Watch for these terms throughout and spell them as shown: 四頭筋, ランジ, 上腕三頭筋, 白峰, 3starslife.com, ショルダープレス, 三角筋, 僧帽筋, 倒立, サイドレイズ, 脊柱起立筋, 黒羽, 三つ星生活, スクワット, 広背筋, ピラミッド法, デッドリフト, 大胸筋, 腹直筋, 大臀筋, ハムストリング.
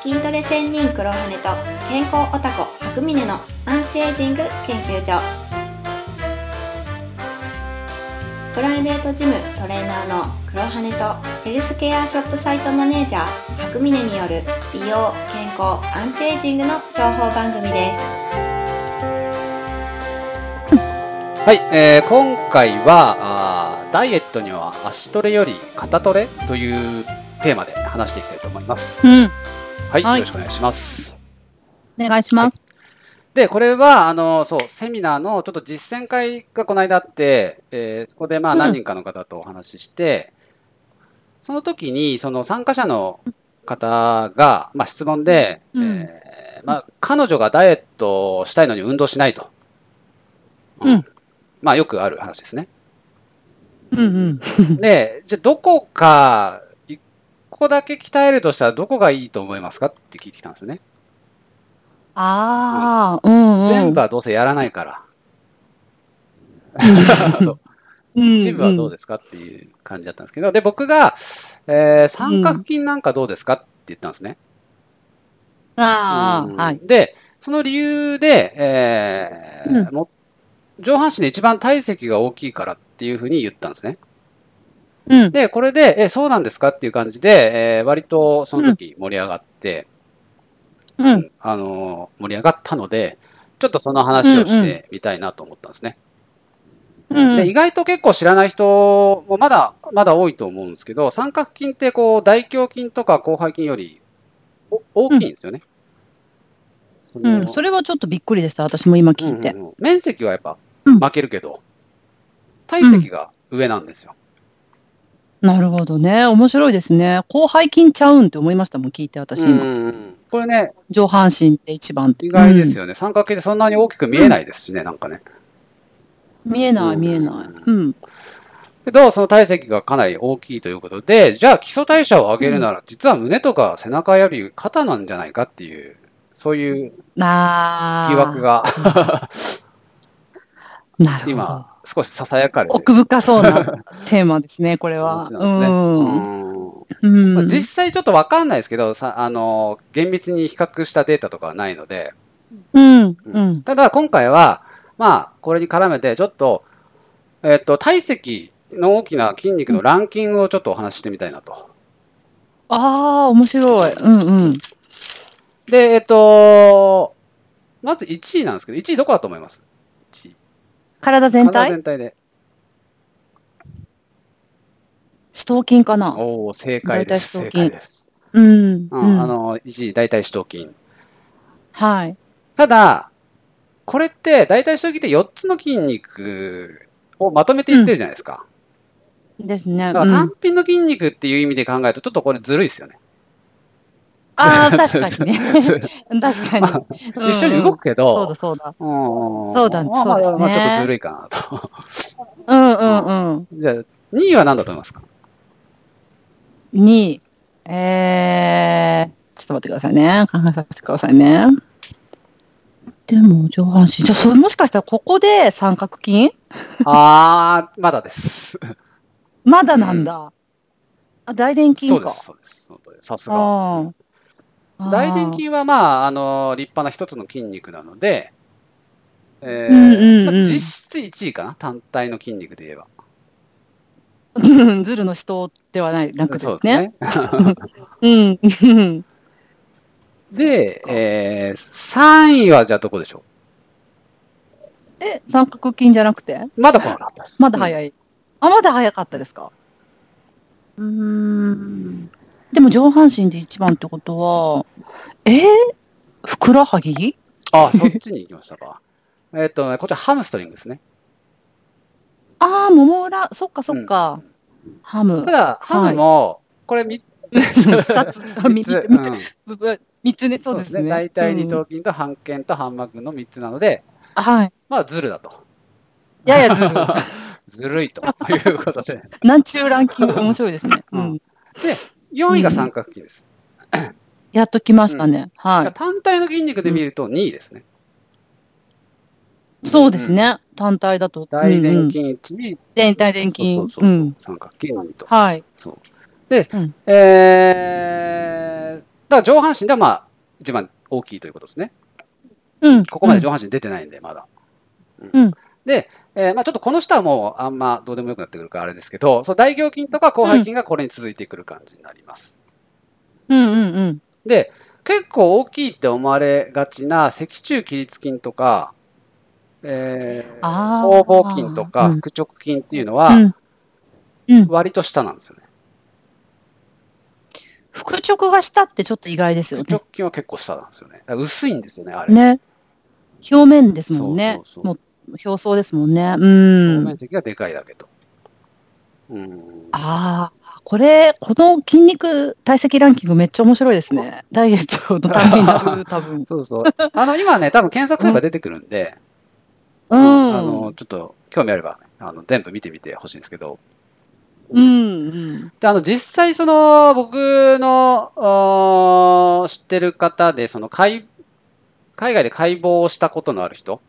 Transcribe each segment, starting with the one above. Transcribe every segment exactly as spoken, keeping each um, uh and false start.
筋トレ専任黒羽と健康オタコ白峰のアンチエイジング研究所。プライベートジムトレーナーの黒羽とヘルスケアショップサイトマネージャー白峰による美容・健康・アンチエイジングの情報番組です。はい、えー、今回はあダイエットには足トレより肩トレというテーマで話していきたいと思います、うんはい、はい、よろしくお願いします。お願いします、はい。で、これはあのそうセミナーのちょっと実践会がこの間あって、えー、そこでまあ何人かの方とお話しして、うん、その時にその参加者の方が、まあ、質問で、うんえーまあ、彼女がダイエットしたいのに運動しないと、うんうん、まあよくある話ですね、うんうん、で、じゃあどこかここだけ鍛えるとしたらどこがいいと思いますかって聞いてきたんですよね。ああ、うんうん、全部はどうせやらないからそう、うんうん、一部はどうですかっていう感じだったんですけど、で僕が、えー、三角筋なんかどうですかって言ったんですね、うん、ああ、うん、はい。でその理由で、えーうん、も上半身で一番体積が大きいからっていうふうに言ったんですね。で、これで、え、そうなんですかっていう感じで、えー、割とその時盛り上がって、うんうん、あのー、盛り上がったので、ちょっとその話をしてみたいなと思ったんですね。うんうん、で、意外と結構知らない人もまだ、まだ多いと思うんですけど、三角筋ってこう、大胸筋とか広背筋より大きいんですよね、うんそうん。それはちょっとびっくりでした、私も今聞いて。うんうんうん、面積はやっぱ負けるけど、うん、体積が上なんですよ。なるほどね。面白いですね。広背筋ちゃうんって思いましたもん、聞いて私今。うんこれね、上半身って一番って。意外ですよね。三角形でそんなに大きく見えないですしね、うん、なんかね。見えない、うん、見えない。うん。けど、その体積がかなり大きいということで、じゃあ基礎代謝を上げるなら、うん、実は胸とか背中より肩なんじゃないかっていう、そういう疑惑がなるほど。今少しささやかれて奥深そうなテーマですねこれは。話なんですね。うんうん、まあ、実際ちょっと分かんないですけどさ、あの厳密に比較したデータとかはないので、うんうん、ただ今回はまあこれに絡めてちょっと、えー、と体積の大きな筋肉のランキングをちょっとお話ししてみたいなと、うん、ああ面白い、うんうん、でえっ、ー、とまずいちいなんですけどいちいどこだと思います？いちい体全体？体全体で。四頭筋かな。おお、正解です。正解です。うん。うん、あの、いちい、大体四頭筋。はい。ただ、これって、大体四頭筋ってよっつの筋肉をまとめていってるじゃないですか。うん、ですね。だから単品の筋肉っていう意味で考えると、ちょっとこれずるいですよね。ああ、確かにね。確かに、まあうん。一緒に動くけど。そうだそうだ。うん、そうだね。まあ、まあまあ、ちょっとずるいかなと。うんうんうん。じゃあ、にいは何だと思いますか？ にい。えー、ちょっと待ってくださいね。考えさせてくださいね。でも、上半身。じゃあ、それもしかしたらここで三角筋ああ、まだです。まだなんだ。うん、あ、大臀筋か。そうです、そうです。本当に。さすが。大臀筋はまあ、あのー、立派な一つの筋肉なので、えーうんうんうん、実質いちいかな単体の筋肉で言えば。ズルの人ではない、なくてですね。そうですね。で、えー、さんいはじゃあどこでしょう？え、三角筋じゃなくて？まだ来なかったです。まだ早い。うん、あ、まだ早かったですか？うーん。でも上半身で一番ってことは、えー、ふくらはぎ？あ、そっちに行きましたか。えっと、ね、こっちはハムストリングですね。ああ、もも裏、そっかそっか。うん、ハム。ただ、ハムも、はい、これみっつ、ふたつ、みっつ、うん、みっつね、そうですね。大体二頭筋と半腱と半膜のみっつなので、はい。まあ、ずるだと。いやいやずる。ずるいということで。なんちゅうランキング面白いですね。うん。でよんいが三角筋です、うん、やっときましたね、うん、はい。単体の筋肉で見るとにいですね、うん、そうですね、うん、単体だと大臀筋いちに全体臀筋そうそうそう、うん、三角筋にとはいそうで、うん、えー、だから上半身ではまあ一番大きいということですね。うん、ここまで上半身出てないんで、まだ。うんうん、で、えーまあ、ちょっとこの下はもうあんまどうでもよくなってくるからあれですけど、その大胸筋とか広背筋がこれに続いてくる感じになります。うんうんうん、で、結構大きいって思われがちな脊柱起立筋とか、えー、僧帽筋とか腹直筋っていうのは、うんうん、割と下なんですよね。腹直が下ってちょっと意外ですよね。腹直筋は結構下なんですよね。薄いんですよね、あれ。ね。表面ですもんね。そうそうそう、もう表層ですもんね。うん。面積がでかいだけと。うん。ああ、これ、この筋肉体積ランキングめっちゃ面白いですね。ダイエットのためになる、多分。そうそう。あの、今ね、多分検索すれば出てくるんで、うん。うん、あの、ちょっと興味あれば、あの全部見てみてほしいんですけど。うんうん、であの実際その僕の知ってる方でその 海, 海外で解剖をしたことのある人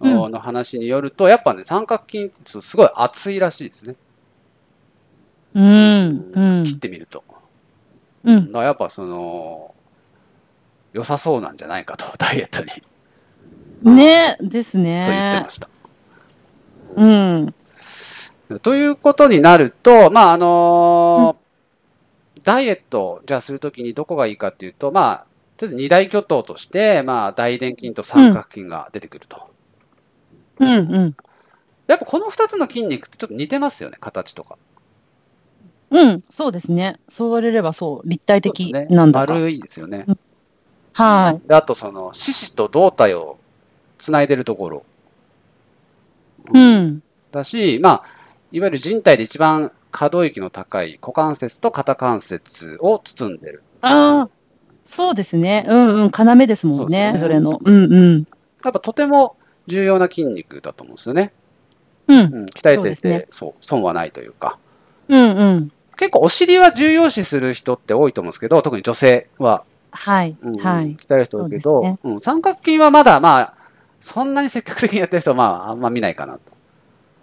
の話によると、うん、やっぱね三角筋ってすごい厚いらしいですね。うんうん、切ってみると、うん、だからやっぱその良さそうなんじゃないかとダイエットにねですねそう言ってました。うんということになると、まああのーうん、ダイエットじゃあするときにどこがいいかっていうと、まあ、とりあえず二大巨頭として、まあ、大臀筋と三角筋が出てくると。うんうん。やっぱこの二つの筋肉ってちょっと似てますよね、形とか。うん、そうですね。そう言われればそう、立体的なんだか、ね、丸いですよね。うん、はい。であと、その、四肢と胴体をつないでるところ。うん。うん、だし、まあ、いわゆる人体で一番可動域の高い股関節と肩関節を包んでる。ああ、そうですね。うんうん。要ですもんね。そ, ねそれの。うんうん。やっぱとても重要な筋肉だと思うんですよね。うん。うん、鍛えてて、そう、ね、そう、損はないというか。うんうん。結構お尻は重要視する人って多いと思うんですけど、特に女性は。はい。うんうん、はい。鍛える人多いけど、う、ねうん、三角筋はまだまあ、そんなに積極的にやってる人はまあ、あんま見ないかなと。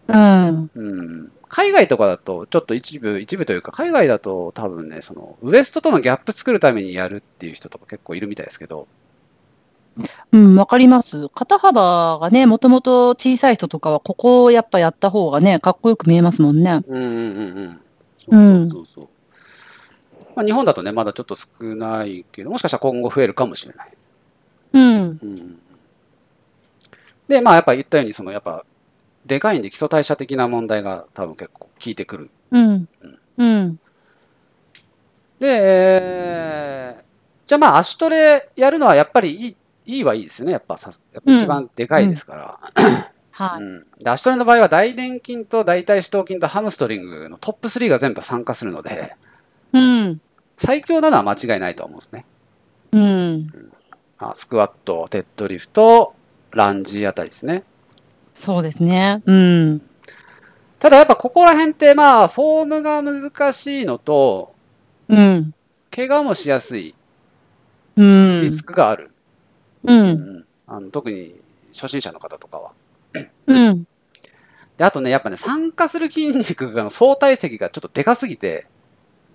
うんうん、海外とかだとちょっと一部一部というか海外だと多分ねそのウエストとのギャップ作るためにやるっていう人とか結構いるみたいですけど、うん、わかります。肩幅がねもともと小さい人とかはここをやっぱやった方がねかっこよく見えますもんね。うんうんうんうんそうそうそう、まあ、日本だとねまだちょっと少ないけどもしかしたら今後増えるかもしれない。うん、うん、でまあやっぱ言ったようにそのやっぱでかいんで基礎代謝的な問題が多分結構効いてくる。うん。うん。で、えー、じゃあまあ足トレやるのはやっぱりいい、いいはいいですよね。やっぱさ、やっぱ一番でかいですから。はい、うんうん。で、足トレの場合は大臀筋と大腿四頭筋とハムストリングのトップスリーが全部参加するので、うん。最強なのは間違いないと思うんですね。うん。うん、あスクワット、デッドリフト、ランジあたりですね。そうですね。うん。ただやっぱここら辺ってまあフォームが難しいのと、うん。怪我もしやすい。うん。リスクがある。うん。うん、あの特に初心者の方とかは。うん。で、あとね、やっぱね、酸化する筋肉がの相対積がちょっとでかすぎて、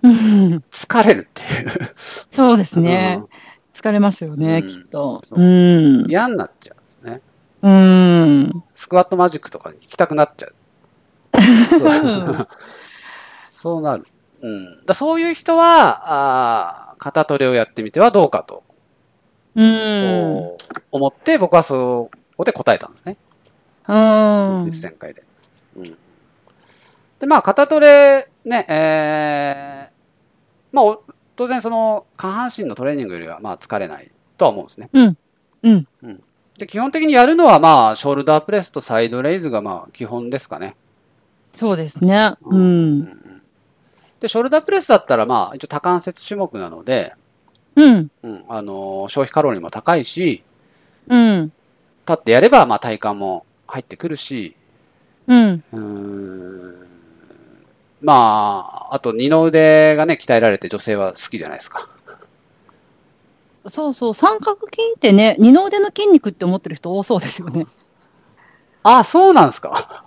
うん。疲れるっていう。そうですね、うん。疲れますよね、うん、きっと。うん。嫌になっちゃう。うんスクワットマジックとかに行きたくなっちゃう。そう, そうなる。うん、だそういう人はあ肩トレをやってみてはどうかとうん思って僕はそこで答えたんですね。うん実践会で。うん、でまあ肩トレね、えー、まあ当然その下半身のトレーニングよりはまあ疲れないとは思うんですね。うんうんうん。で基本的にやるのは、まあ、ショルダープレスとサイドレイズが、まあ、基本ですかね。そうですね。うん。で、ショルダープレスだったら、まあ、一応多関節種目なので、うん。うん、あのー、消費カロリーも高いし、うん。立ってやれば、まあ、体幹も入ってくるし、うん。うーんまあ、あと、二の腕がね、鍛えられて女性は好きじゃないですか。そうそう三角筋ってね二の腕の筋肉って思ってる人多そうですよね。ああそうなんですか。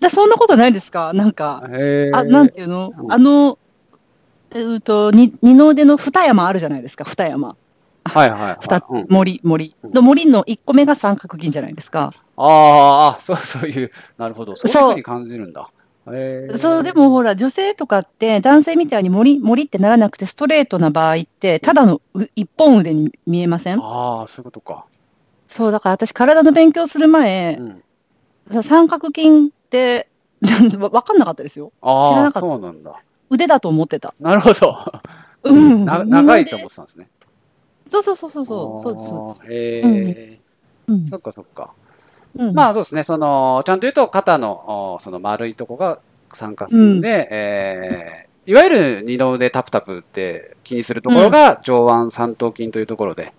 だそんなことないですかなんかあなんていうのあのうと二の腕の二山あるじゃないですか、二山。はいはい、はい。二つ、うん、森、森。の森の一個目が三角銀じゃないですか。ああ、そうそういう、なるほど。そういうふうに感じるんだ。えー、そう、でもほら、女性とかって男性みたいに森、森ってならなくてストレートな場合って、ただの一本腕に見えません？ああ、そういうことか。そう、だから私体の勉強する前、うん、三角筋って分かんなかったですよ。ああ、知らなかった。そうなんだ。腕だと思ってた。なるほど。うん、な長いと思ってたんですね。そうそうそうそうそうですそうです。へえ、うん。そっかそっか。うん、まあそうですね。そのちゃんと言うと肩のその丸いとこが三角筋で、うんえー、いわゆる二の腕タプタプって気にするところが上腕三頭筋というところで。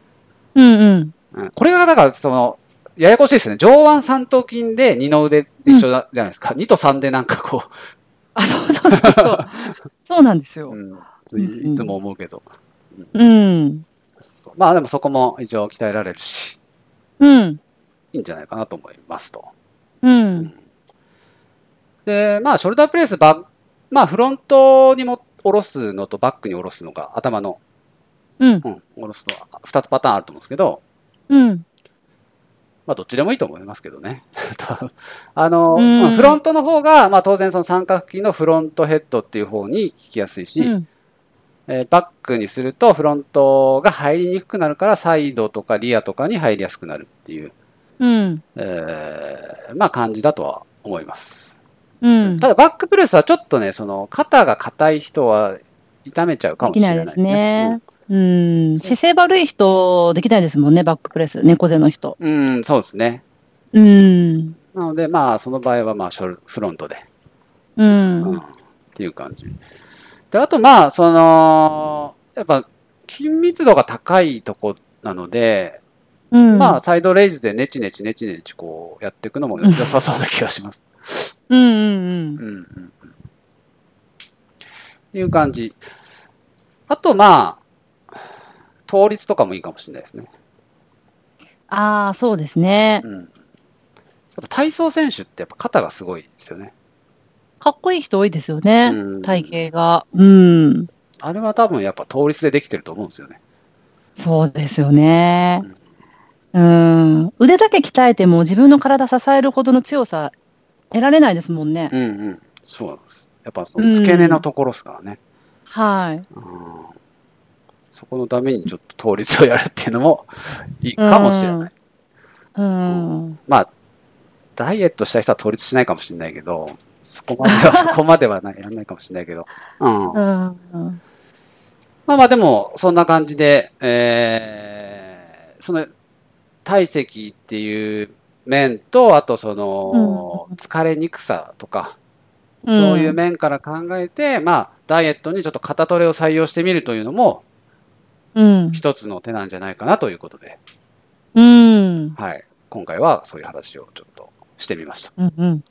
うんうん。うん、これがだからそのややこしいですね。上腕三頭筋で二の腕って一緒じゃないですか。うん、にとさんでなんかこう。あ、そうそうそうそう。そうなんですよ、うん。いつも思うけど。うん。うんまあでもそこも一応鍛えられるし、うん、いいんじゃないかなと思いますと。うんうん、でまあショルダープレスバッ、まあフロントにも下ろすのとバックに下ろすのが頭の、うんうん、下ろすのふたつパターンあると思うんですけど、うん、まあどっちでもいいと思いますけどね。あの、うんまあ、フロントの方がまあ当然その三角筋のフロントヘッドっていう方に効きやすいし。うんえー、バックにするとフロントが入りにくくなるからサイドとかリアとかに入りやすくなるっていう、うんえー、まあ感じだとは思います、うん、ただバックプレスはちょっとねその肩が硬い人は痛めちゃうかもしれないですね。できないですね、うんうん、姿勢悪い人できないですもんねバックプレス猫背の人うんそうですねうんなのでまあその場合はまあショルフロントで、うんうん、っていう感じであとまあそのやっぱ筋密度が高いとこなので、うん、まあサイドレイズでネチネチネチネチこうやっていくのも良さそうな気がします。うんうんうん。うんうんうん、いう感じ。あとまあ倒立とかもいいかもしれないですね。ああそうですね。うん、やっぱ体操選手ってやっぱ肩がすごいですよね。かっこいい人多いですよね、うん、体型が、うん、あれは多分やっぱ倒立でできてると思うんですよね。そうですよね、うん、うん腕だけ鍛えても自分の体支えるほどの強さ得られないですもんね。うんうんそうなんです。やっぱその付け根のところですからね、うん、はい、うん、そこのためにちょっと倒立をやるっていうのもいいかもしれない、うんうんうん、まあダイエットした人は倒立しないかもしれないけどそこまでは、そこまではない、やらないかもしれないけど。うん。うんうん、まあまあでも、そんな感じで、えー、その、体積っていう面と、あとその、うん、疲れにくさとか、そういう面から考えて、うん、まあ、ダイエットにちょっと肩トレを採用してみるというのも、うん、一つの手なんじゃないかなということで、うん。はい。今回はそういう話をちょっとしてみました。うんうん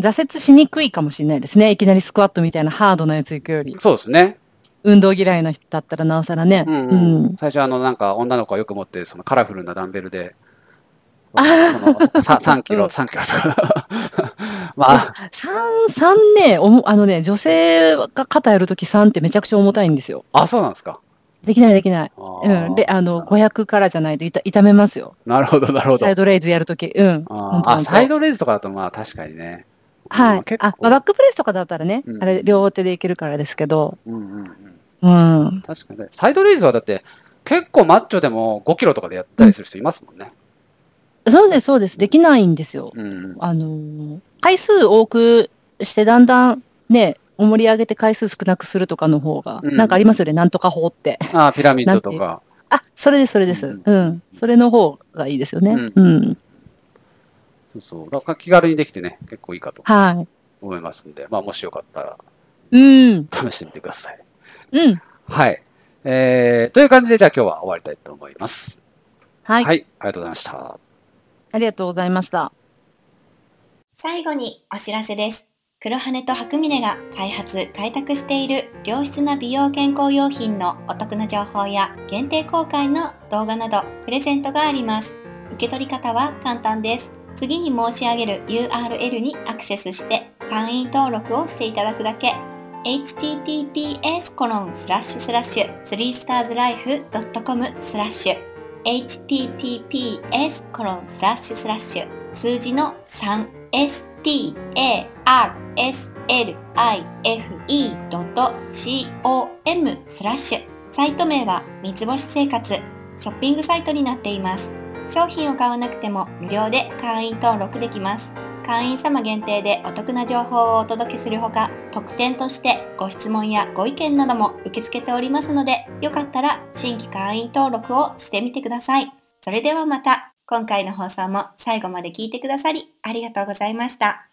挫折しにくいかもしれないですね。いきなりスクワットみたいなハードなやつ行くより。そうですね。運動嫌いな人だったらなおさらね。うんうんうん、最初あのなんか女の子がよく持ってるそのカラフルなダンベルで、そのさんキロ、さんキロとか。まあさん、さんねおも、あのね、女性が肩やるときさんってめちゃくちゃ重たいんですよ。あ、そうなんですか。できないできない。うん。で、あの、ごひゃくからじゃないと痛めますよ。なるほど、なるほど。サイドレイズやるとき。うん。あ, あ、サイドレイズとかだとまあ確かにね。はい、あ、まあ、バックプレスとかだったらね、うん、あれ両手でいけるからですけど、うんうんうんうん、確かにサイドレイズはだって結構マッチョでもごキロとかでやったりする人いますもんね、うん、そうですそうですできないんですよ、うんうん、あの回数多くしてだんだんね重り上げて回数少なくするとかの方が、うん、なんかありますよねなんとか法ってあピラミッドとかあそれですそれです、うんうん、それの方がいいですよね、うんうんそうだから気軽にできてね結構いいかと思いますんで、はいまあ、もしよかったら、うん、試してみてください、うんはいえー、という感じでじゃあ今日は終わりたいと思います、はい、はい、ありがとうございました。ありがとうございました。最後にお知らせです。黒羽と白峰が開発開拓している良質な美容健康用品のお得な情報や限定公開の動画などプレゼントがあります。受け取り方は簡単です。次に申し上げる ユーアールエル にアクセスして会員登録をしていただくだけ。エイチティーティーピーエスコロンスラッシュスラッシュスリースターズライフドットコムスラッシュエイチティーティーピーエスコロンスラッシュスラッシュ数字の スリーエスターズライフドットコム スラッシュ サイト名は三つ星生活ショッピングサイトになっています。商品を買わなくても無料で会員登録できます。会員様限定でお得な情報をお届けするほか、特典としてご質問やご意見なども受け付けておりますので、よかったら新規会員登録をしてみてください。それではまた。今回の放送も最後まで聞いてくださりありがとうございました。